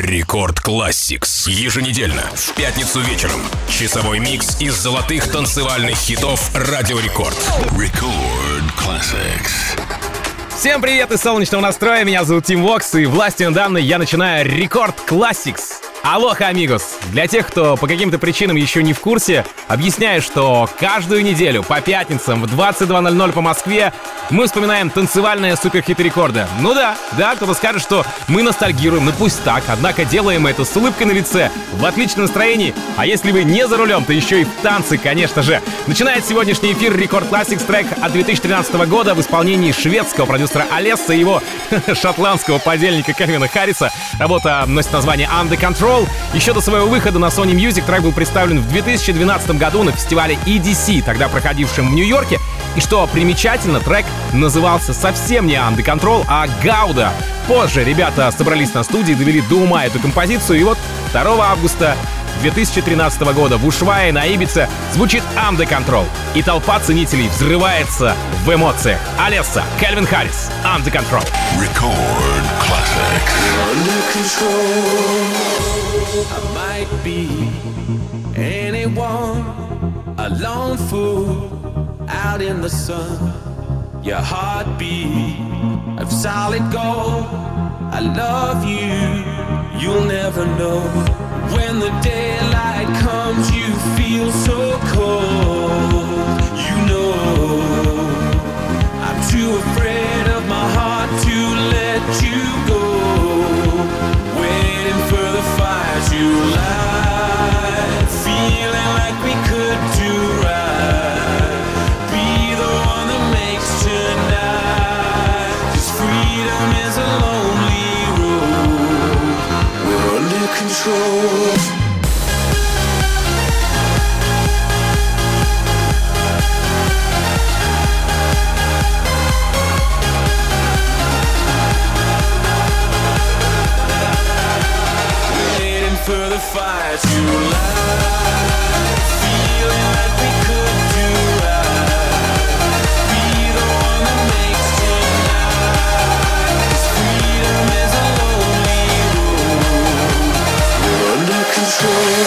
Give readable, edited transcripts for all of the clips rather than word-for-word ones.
Рекорд Классикс. Еженедельно, в пятницу вечером. Часовой микс из золотых танцевальных хитов Радио Рекорд. Рекорд Классикс. Всем привет из солнечного настроя. Меня зовут Тим Вокс, и властью данной я начинаю Рекорд Классикс. Алоха, амигос! Для тех, кто по каким-то причинам еще не в курсе, объясняю, что каждую неделю по пятницам в 22:00 по Москве мы вспоминаем танцевальные суперхиты рекорда. Ну да, кто-то скажет, что мы ностальгируем, ну пусть так, однако делаем это с улыбкой на лице, в отличном настроении, а если вы не за рулем, то еще и в танцы, конечно же. Начинает сегодняшний эфир Рекорд Classics трек от 2013 года в исполнении шведского продюсера Alesso и его шотландского подельника Calvin Harris. Работа носит название Under Control. Еще до своего выхода на Sony Music трек был представлен в 2012 году на фестивале EDC, тогда проходившем в Нью-Йорке. И что примечательно, трек назывался совсем не Under Control, а Gaуда. Позже ребята собрались на студии, довели до ума эту композицию, и вот 2 августа 2013 года в Ушвае на Ибице звучит Under Control. И толпа ценителей взрывается в эмоциях. Alesso, Calvin Harris, Under Control. Record Classics. Under control. I might be anyone, a lone fool out in the sun. Your heartbeat of solid gold. I love you. You'll never know. When the daylight comes, you feel so cold. You know I'm too afraid of my heart to let you go. Waiting for the fire to light, feeling like we could do right. Be the one that makes tonight. 'Cause freedom is a lonely road. We're under control. For the fire to light, feeling like we could do right. Be the one that makes tonight. 'Cause freedom is a lonely road. We're under control.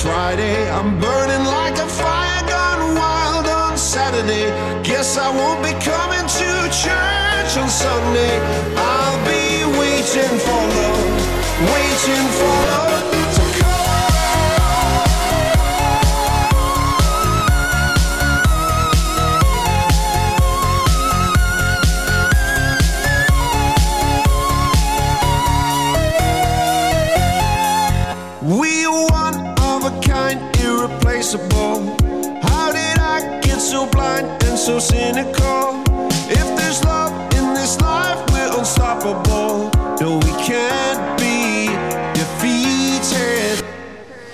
Friday, I'm burning like a fire gone wild on Saturday. Guess I won't be coming to church on Sunday. I'll be waiting for love, waiting for love. How did I get so blind and so cynical? If there's love in this life, we're unstoppable. No, we can't be defeated.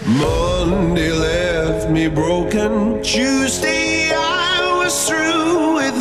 Monday left me broken. Tuesday I was through with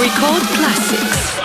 Record Classics.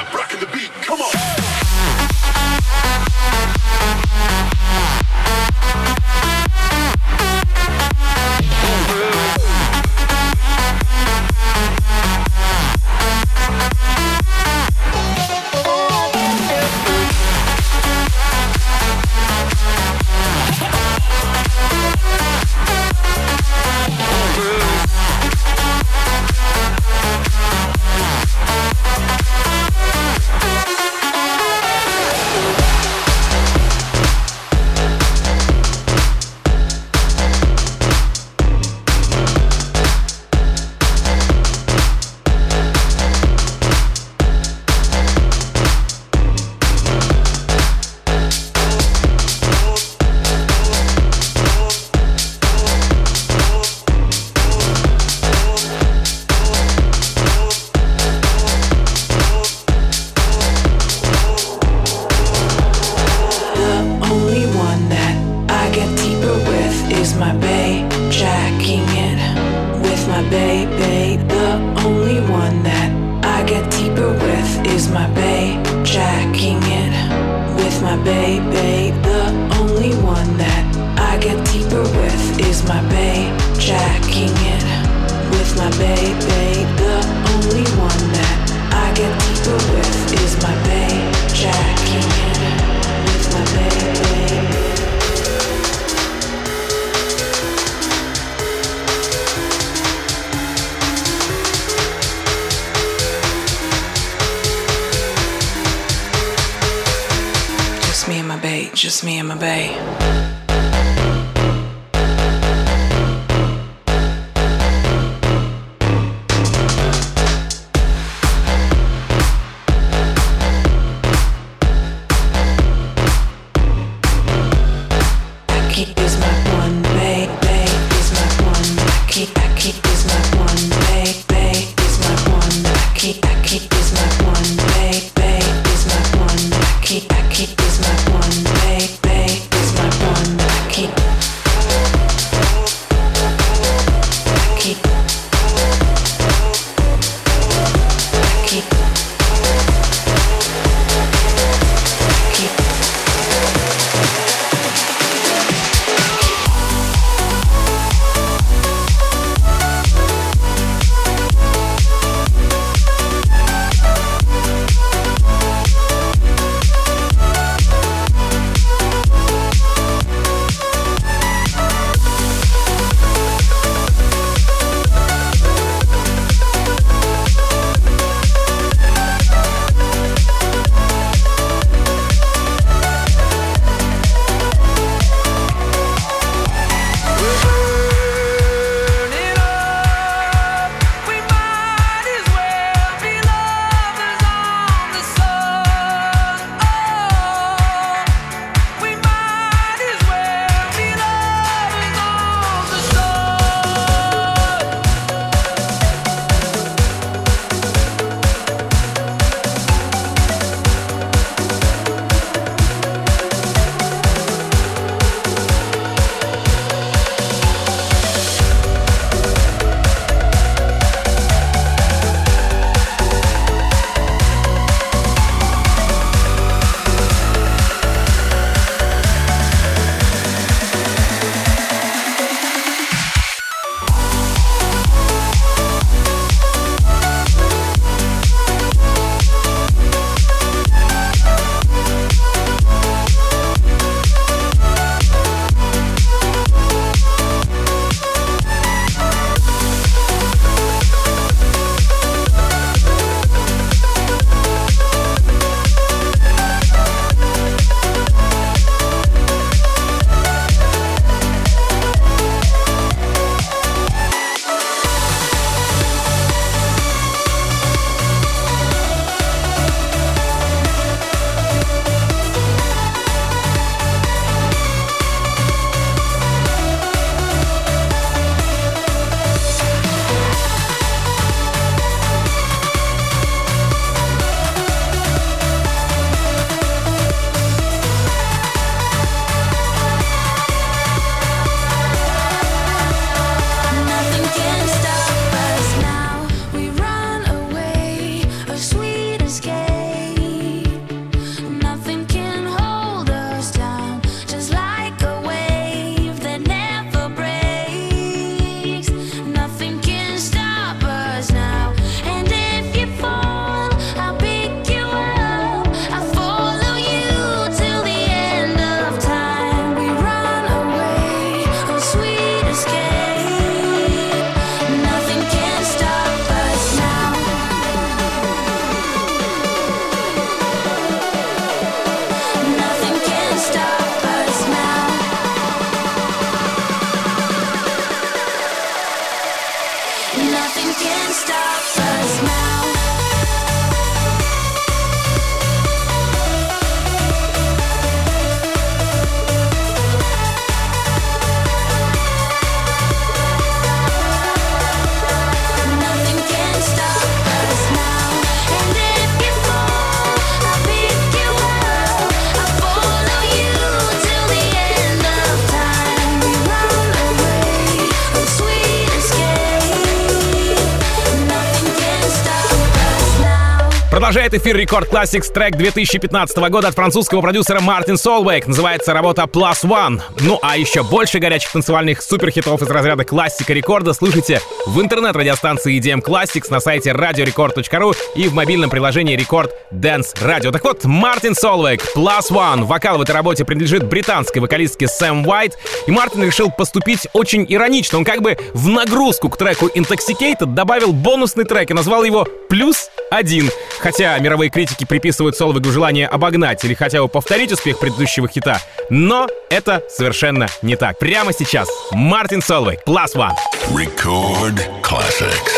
Продолжает эфир Рекорд Классикс трек 2015 года от французского продюсера Martin Solveig. Называется работа Plus One. Ну а еще больше горячих танцевальных суперхитов из разряда классика рекорда слушайте в интернет-радиостанции EDM Classics, на сайте radiorecord.ru и в мобильном приложении Record Dance Radio. Так вот, Martin Solveig, Plus One. Вокал в этой работе принадлежит британской вокалистке Sam White. И Мартин решил поступить очень иронично. Он как бы в нагрузку к треку Intoxicated добавил бонусный трек и назвал его «Плюс один». Хотя мировые критики приписывают Солвигу желание обогнать или хотя бы повторить успех предыдущего хита, но это совершенно не так. Прямо сейчас Мартин Солвиг, Plus One. Record Classics.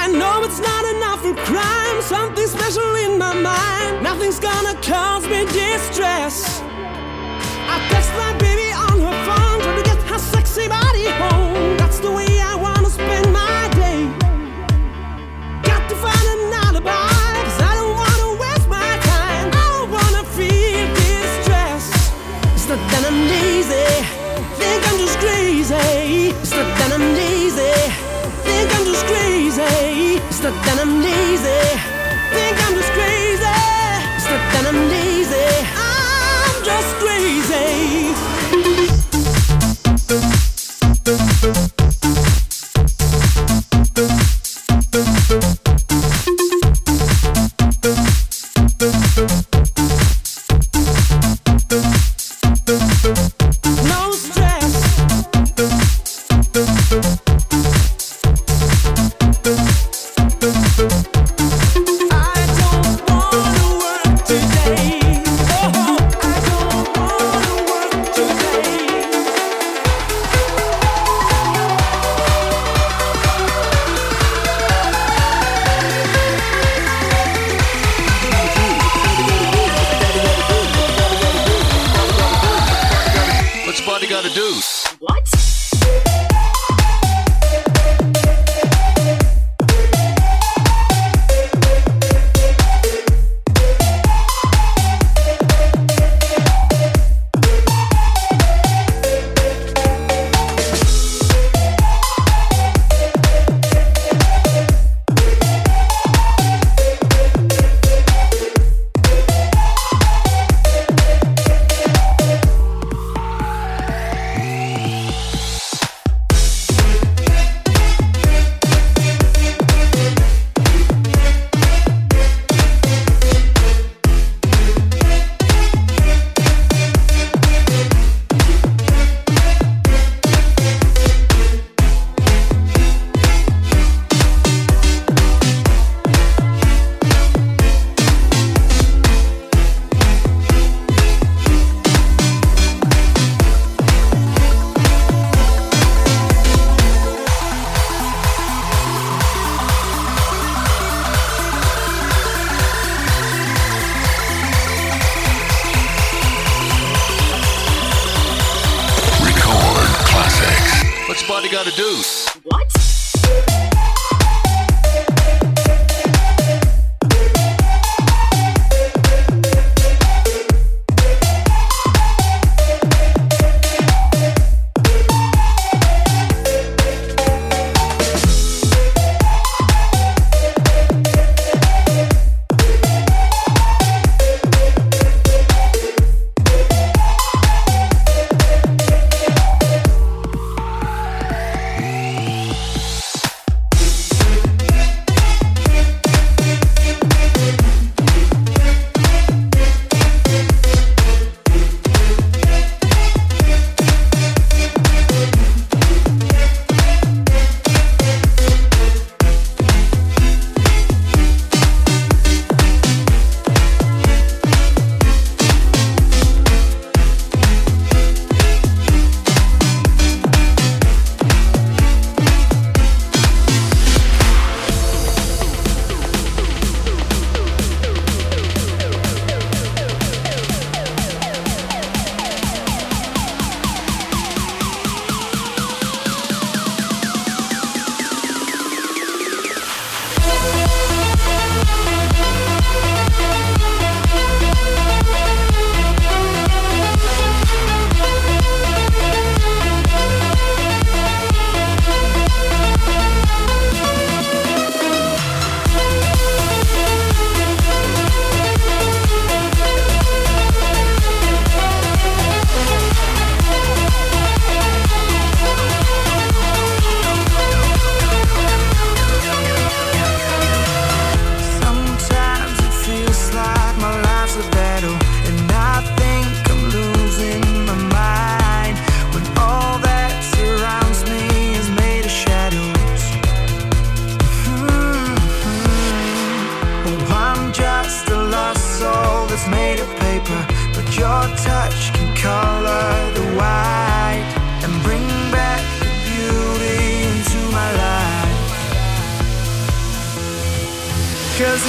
I know it's not enough for crime. Something special in my mind. Nothing's gonna cause me distress. I text my baby on her phone, trying to get her sexy body home. That's the way I wanna spend my day. Got to find an alibi. I'm lazy, think I'm just crazy. It's not that I'm lazy, think I'm just crazy. It's not that I'm lazy, think I'm just crazy. It's not that I'm lazy, I'm just crazy.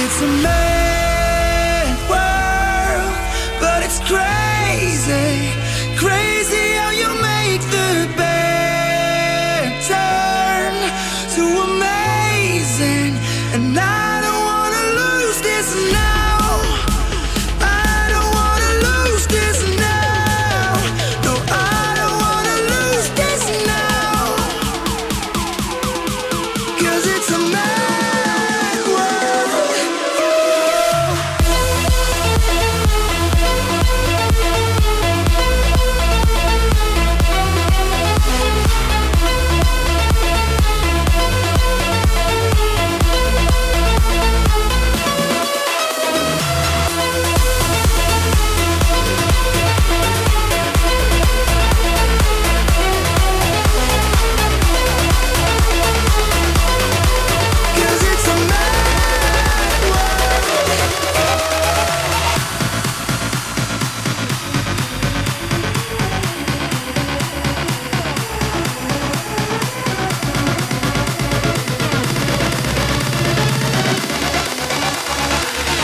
It's a mad world, but it's crazy, crazy how you make the bad turn to amazing. And I don't wanna lose this now. I don't wanna lose this now. No, I don't wanna lose this now. 'Cause it's a mad world.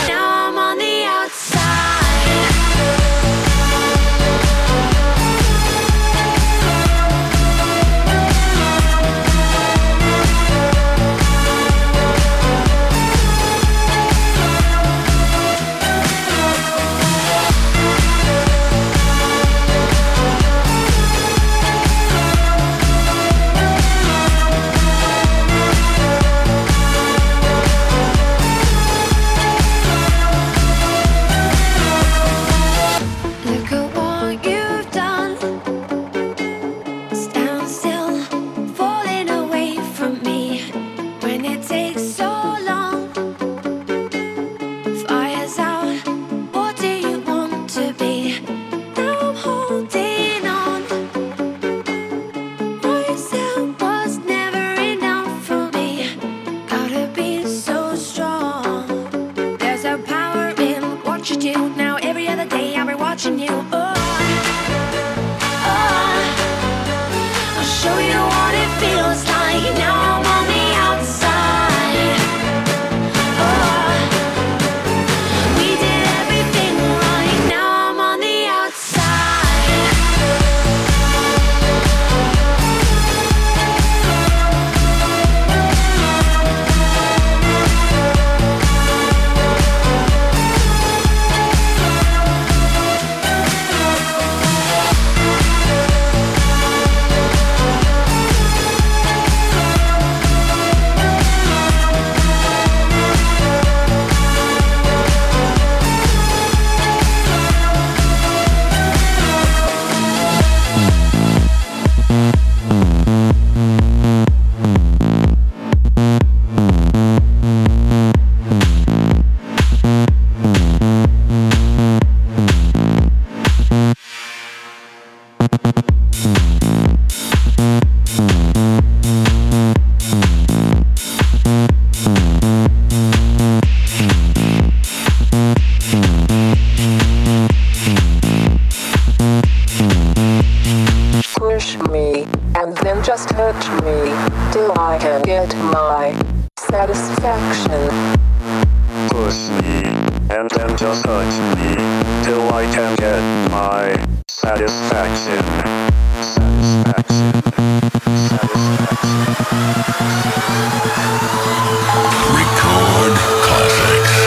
Now I'm on the outside. Look at what you've done. Stand still, falling away from me. When it takes so long, fire's out. What do you want to be? Now I'm holding on. Myself was never enough for me. Gotta be so strong. There's a power in what you do. Now every other day I've been watching you. Oh, I'll show you what it feels like. Now I'm on the outside. Oh, we did everything right. Now I'm on the outside. Push me, and then just hurt me, till I can get my satisfaction. Push me, and then just hurt me, till I can get my satisfaction. Satisfaction. Satisfaction. Record Classics.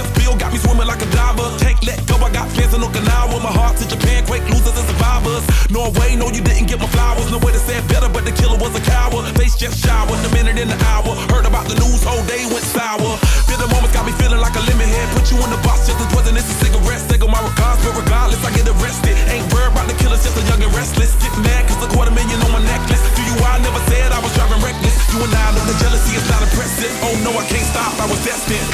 Chef Bill got me swimming like a diver. Take, let go, I got fans in Okinawa. My heart's in Japan, quake losers and survivors. Norway, no, you didn't get my flowers. No way to say it better, but the killer was a coward. Face just showered, the minute in the hour. Heard about the news, whole day went sour. Feel the moments got me feeling like a lemon head. Put you in the box, just as wasn't this a cigarette. Single my regards, but regardless, I get arrested. Ain't worried about the killers, just a young and restless. Get mad, cause a $250,000 on my necklace. Do you I never said I was driving reckless? You and I know the jealousy is not impressive. Oh no, I can't stop, I was destined.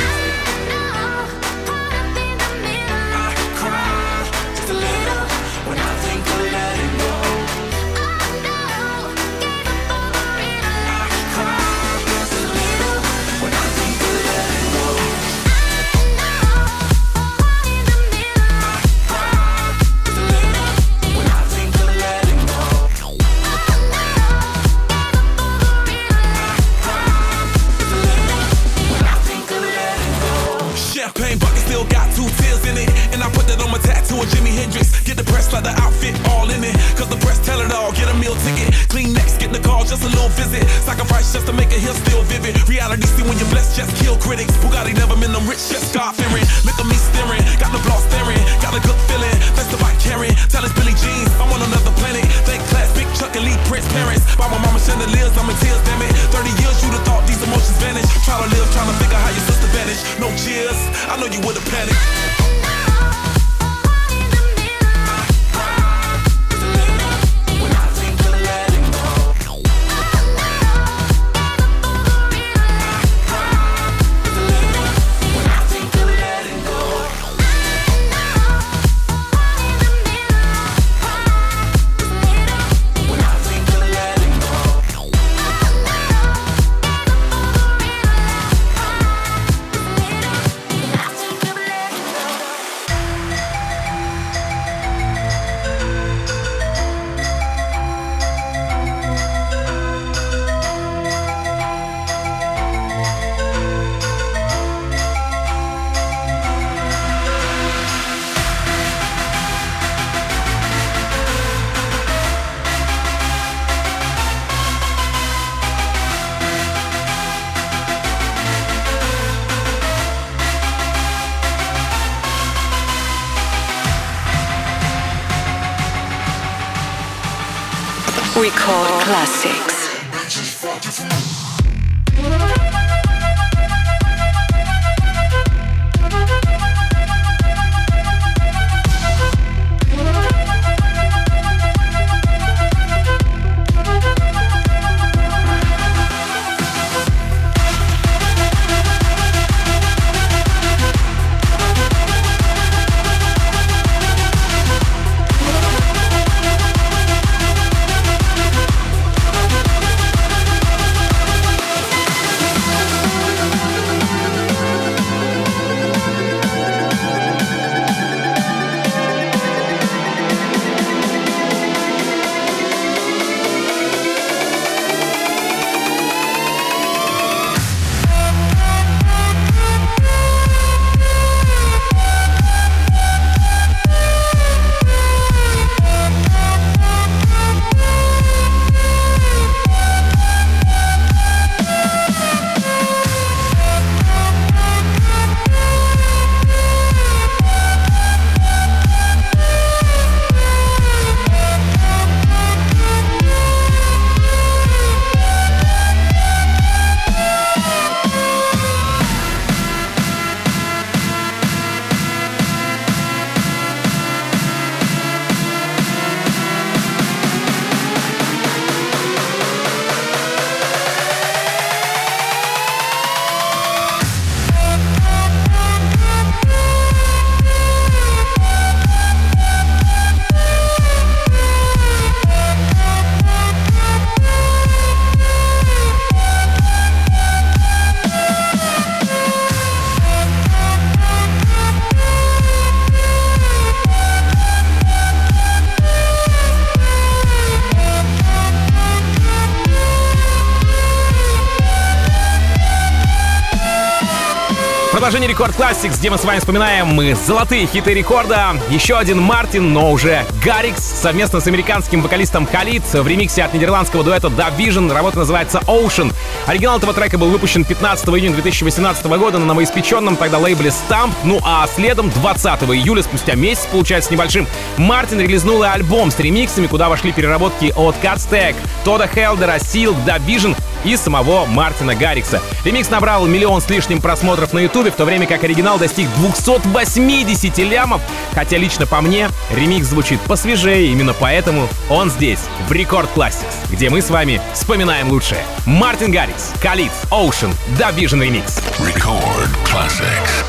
Record Classics. приложении Рекорд Классикс, где мы с вами вспоминаем золотые хиты рекорда. Еще один Мартин, но уже Гаррикс, совместно с американским вокалистом Khalid в ремиксе от нидерландского дуэта Dubvision. Работа называется Ocean. Оригинал этого трека был выпущен 15 июня 2018 года на новоиспеченном тогда лейбле Stamp. Ну а следом 20 июля, спустя месяц, получается небольшим, Мартин релизнул и альбом с ремиксами, куда вошли переработки от Катстек, Тода Хелдера, Силк, Dubvision и самого Мартина Гаррикса. Ремикс набрал 1 миллион с лишним просмотров на ютубе, в то время как оригинал достиг 280 лямов. Хотя лично по мне ремикс звучит посвежее, именно поэтому он здесь, в Рекорд Классикс, где мы с вами вспоминаем лучшее. Мартин Гаррикс, Khalid, Ocean, Dubvision ремикс. Рекорд Классикс.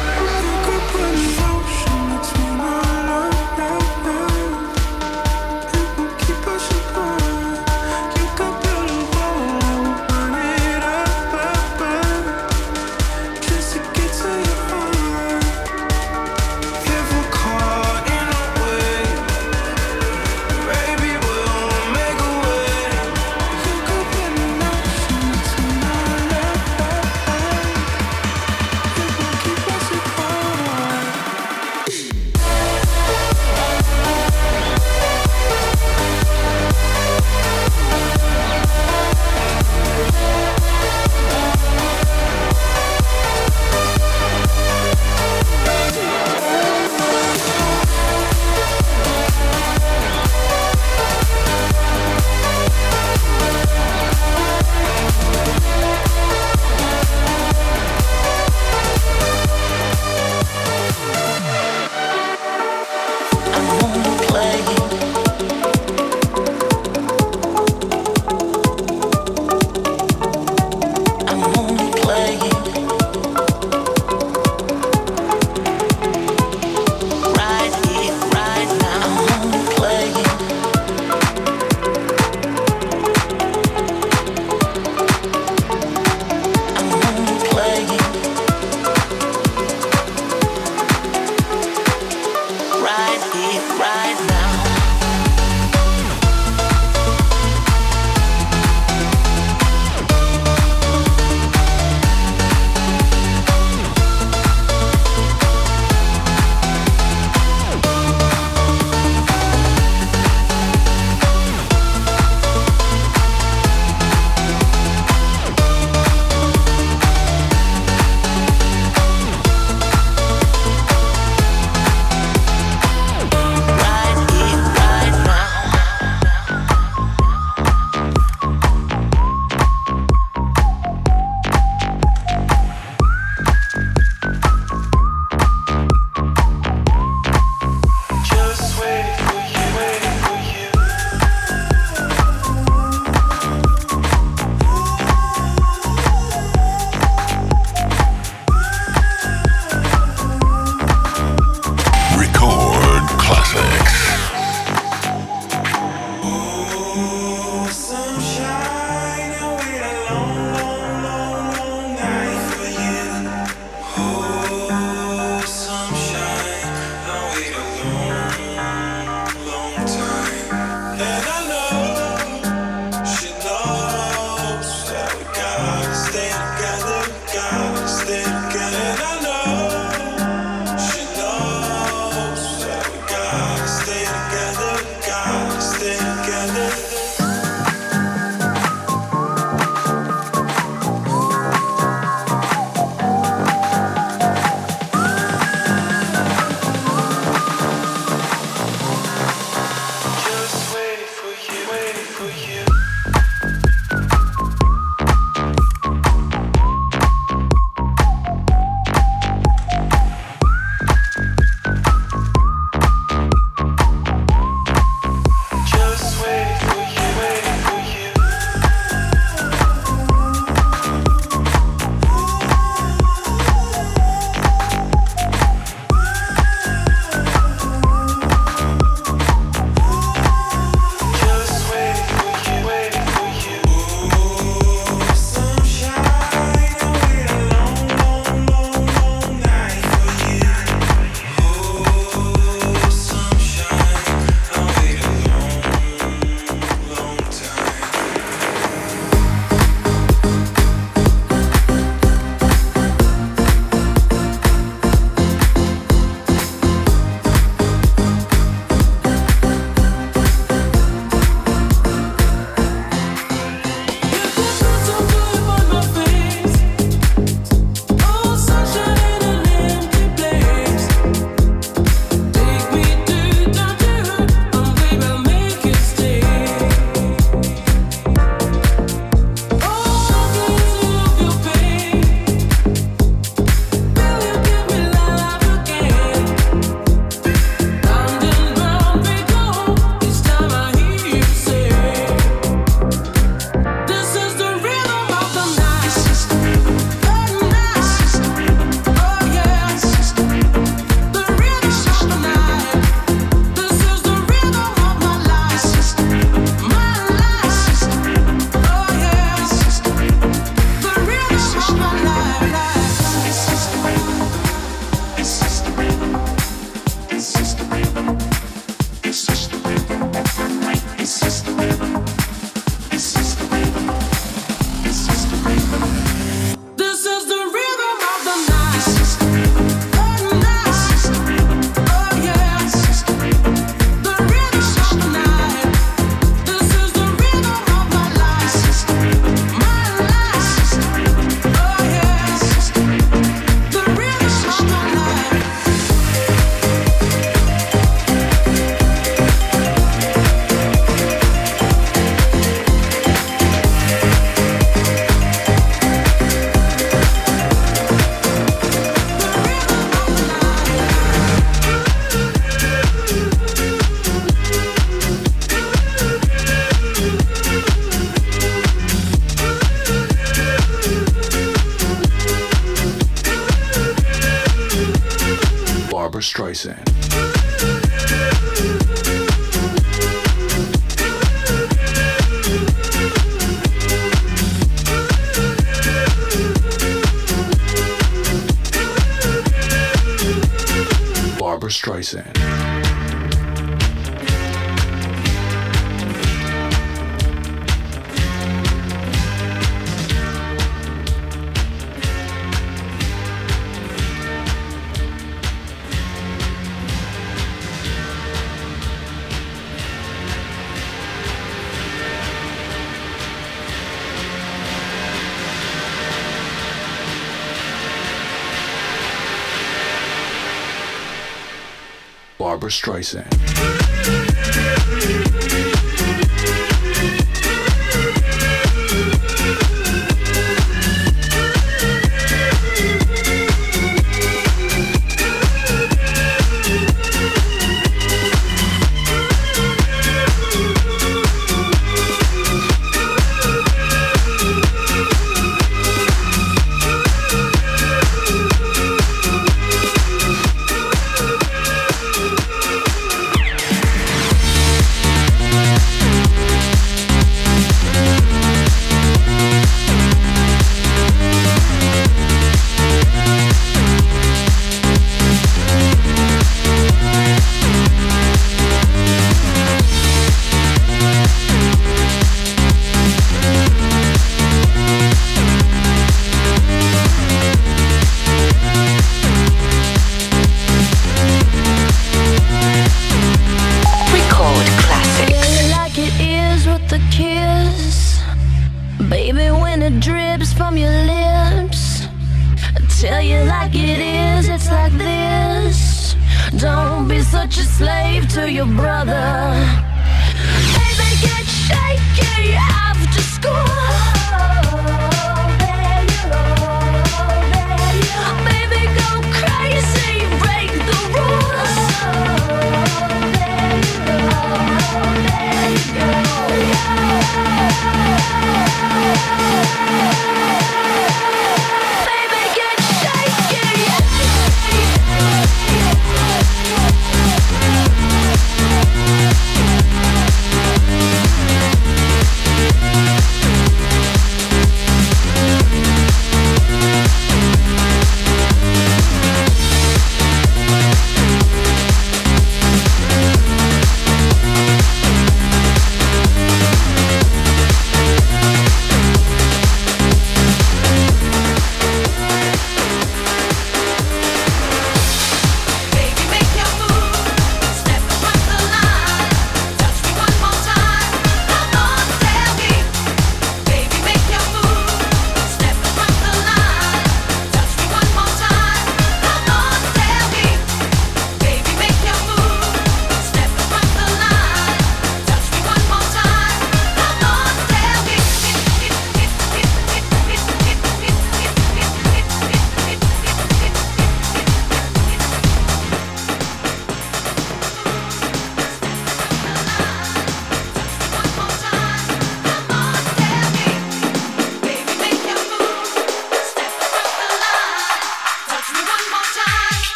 Barbra Streisand. Barbra Streisand. Barbra Streisand.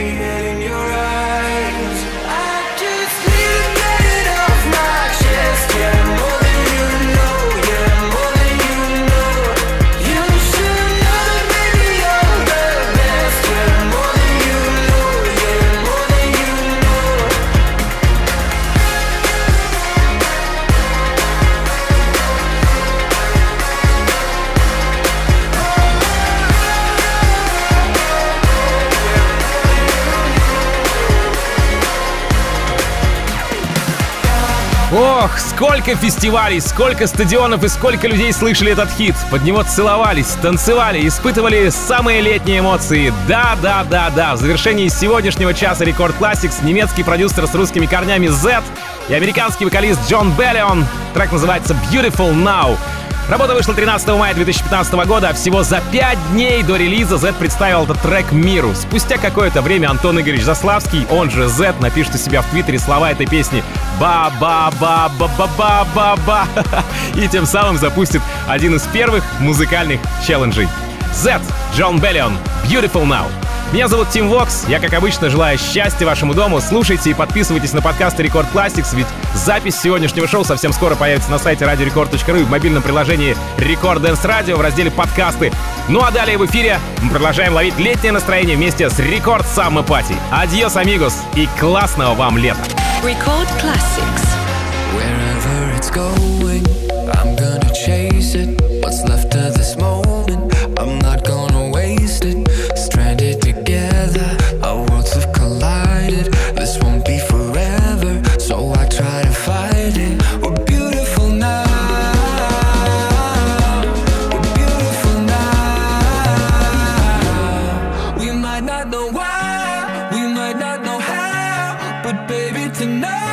see it in your eyes. I just need to get it off my chest. Yeah, more than you know. Yeah, more than you know. You should know that baby you're the best. Yeah, more than you know. Yeah, more than you Ох, сколько фестивалей, сколько стадионов и сколько людей слышали этот хит. Под него целовались, танцевали, испытывали самые летние эмоции. Да. В завершении сегодняшнего часа Рекорд Классикс немецкий продюсер с русскими корнями Z и американский вокалист Джон Беллион. Трек называется Beautiful Now. Работа вышла 13 мая 2015 года, а всего за 5 дней до релиза Z представил этот трек миру. Спустя какое-то время Антон Игоревич Заславский, он же Z, напишет у себя в Твиттере слова этой песни «Ба-ба-ба-ба-ба-ба-ба-ба» и тем самым запустит один из первых музыкальных челленджей. Z, Jon Bellion, Beautiful Now. Меня зовут Тим Вокс, я, как обычно, желаю счастья вашему дому. Слушайте и подписывайтесь на подкасты Рекорд Классикс, ведь запись сегодняшнего шоу совсем скоро появится на сайте radiorecord.ru и в мобильном приложении Record Dance Radio в разделе «Подкасты». Ну а далее в эфире мы продолжаем ловить летнее настроение вместе с Рекорд Саммер Пати. Адьос, амигос, и классного вам лета! Record Classics. Wherever it's going, I'm gonna chase it. What's left of this moment, I'm not gonna waste it. Stranded together, our worlds have collided. This won't be forever, so I try to fight it. We're beautiful now. We're beautiful now. We might not know why, we might not know how, but baby tonight